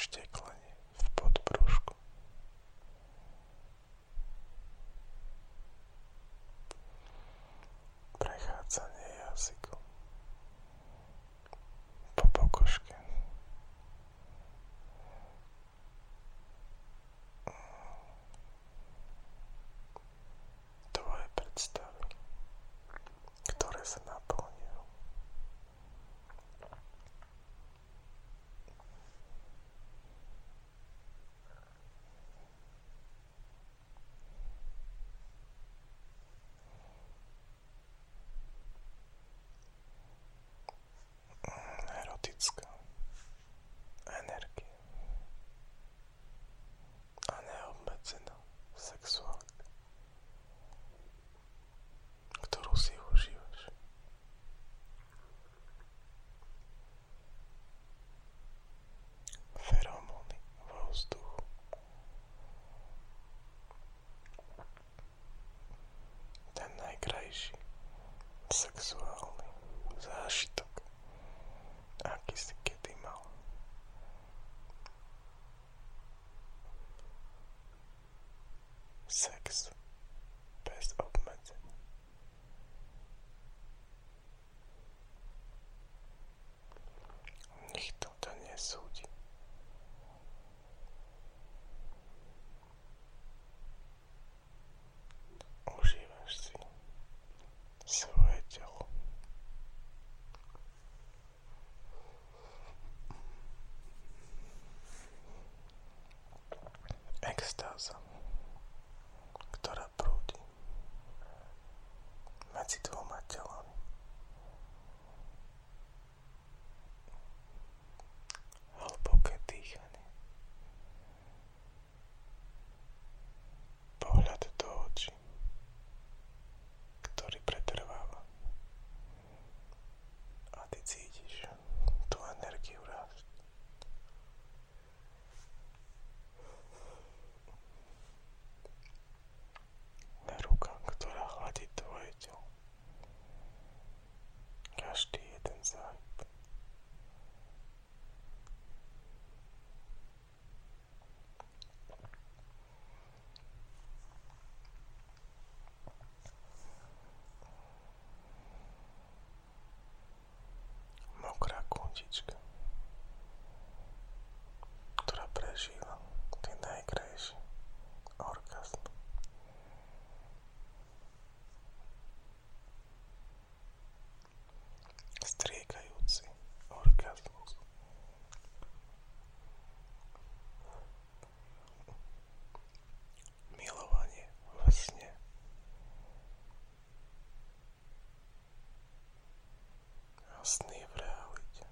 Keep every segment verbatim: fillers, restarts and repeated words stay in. šteklenie v podbrušku. Prechádzanie jazykom po pokožke. Tvoje predstavy, ktoré sa naplňujú. Energie a neobmedzená sexualita, ktorú si užívaš. Feromóny vo vzduchu, ten najkrajší sexuálny zážitok, aký si kedy mal. Sex bez obmedzení. Nikto to nesúdi. Užívaš si svoje telo. Extáza, ktorá prúdi medzi dvoma telami. Hlboké dýchanie. Pohľad do očí, ktorý pretrváva. A ty cítiš tú energiu rásť. Každý jeden záhyb. Mokrá kundička, ktorá prežíva ten najkrajší orgazm. Striekajúci orgazmus. Milovanie v sne. A sny v realite.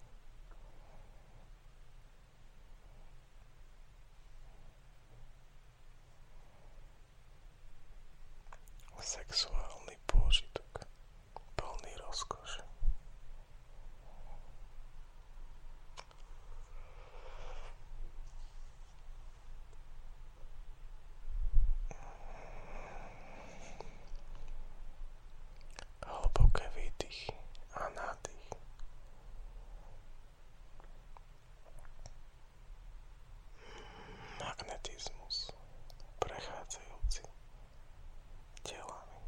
Sexuálny pôžitok plný rozkoše. Magnetizmus prechádzajúci telami.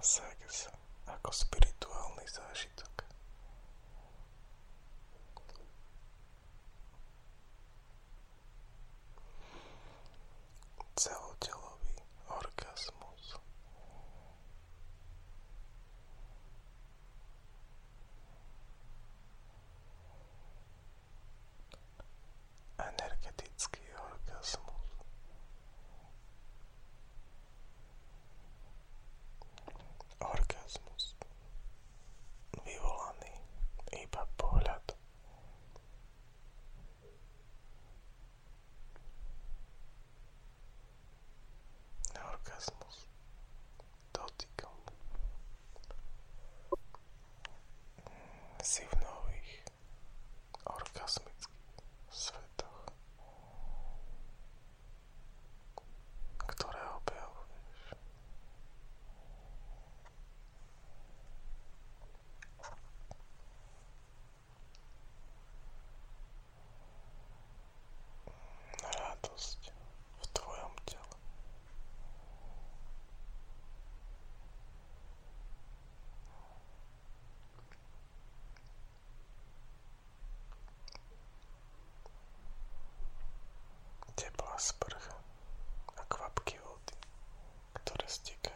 sex ako spirituálny zážitok. Celotelový orgazmus. Energetický orgazmus. Orgazmus vyvolaný iba pohľadom. Orgazmus dotykom. Si v nových orgazmických svetoch, ktoré objavuješ. Radosť v tvojom tele. Teplá sprcha a kvapky vody, ktoré stekajú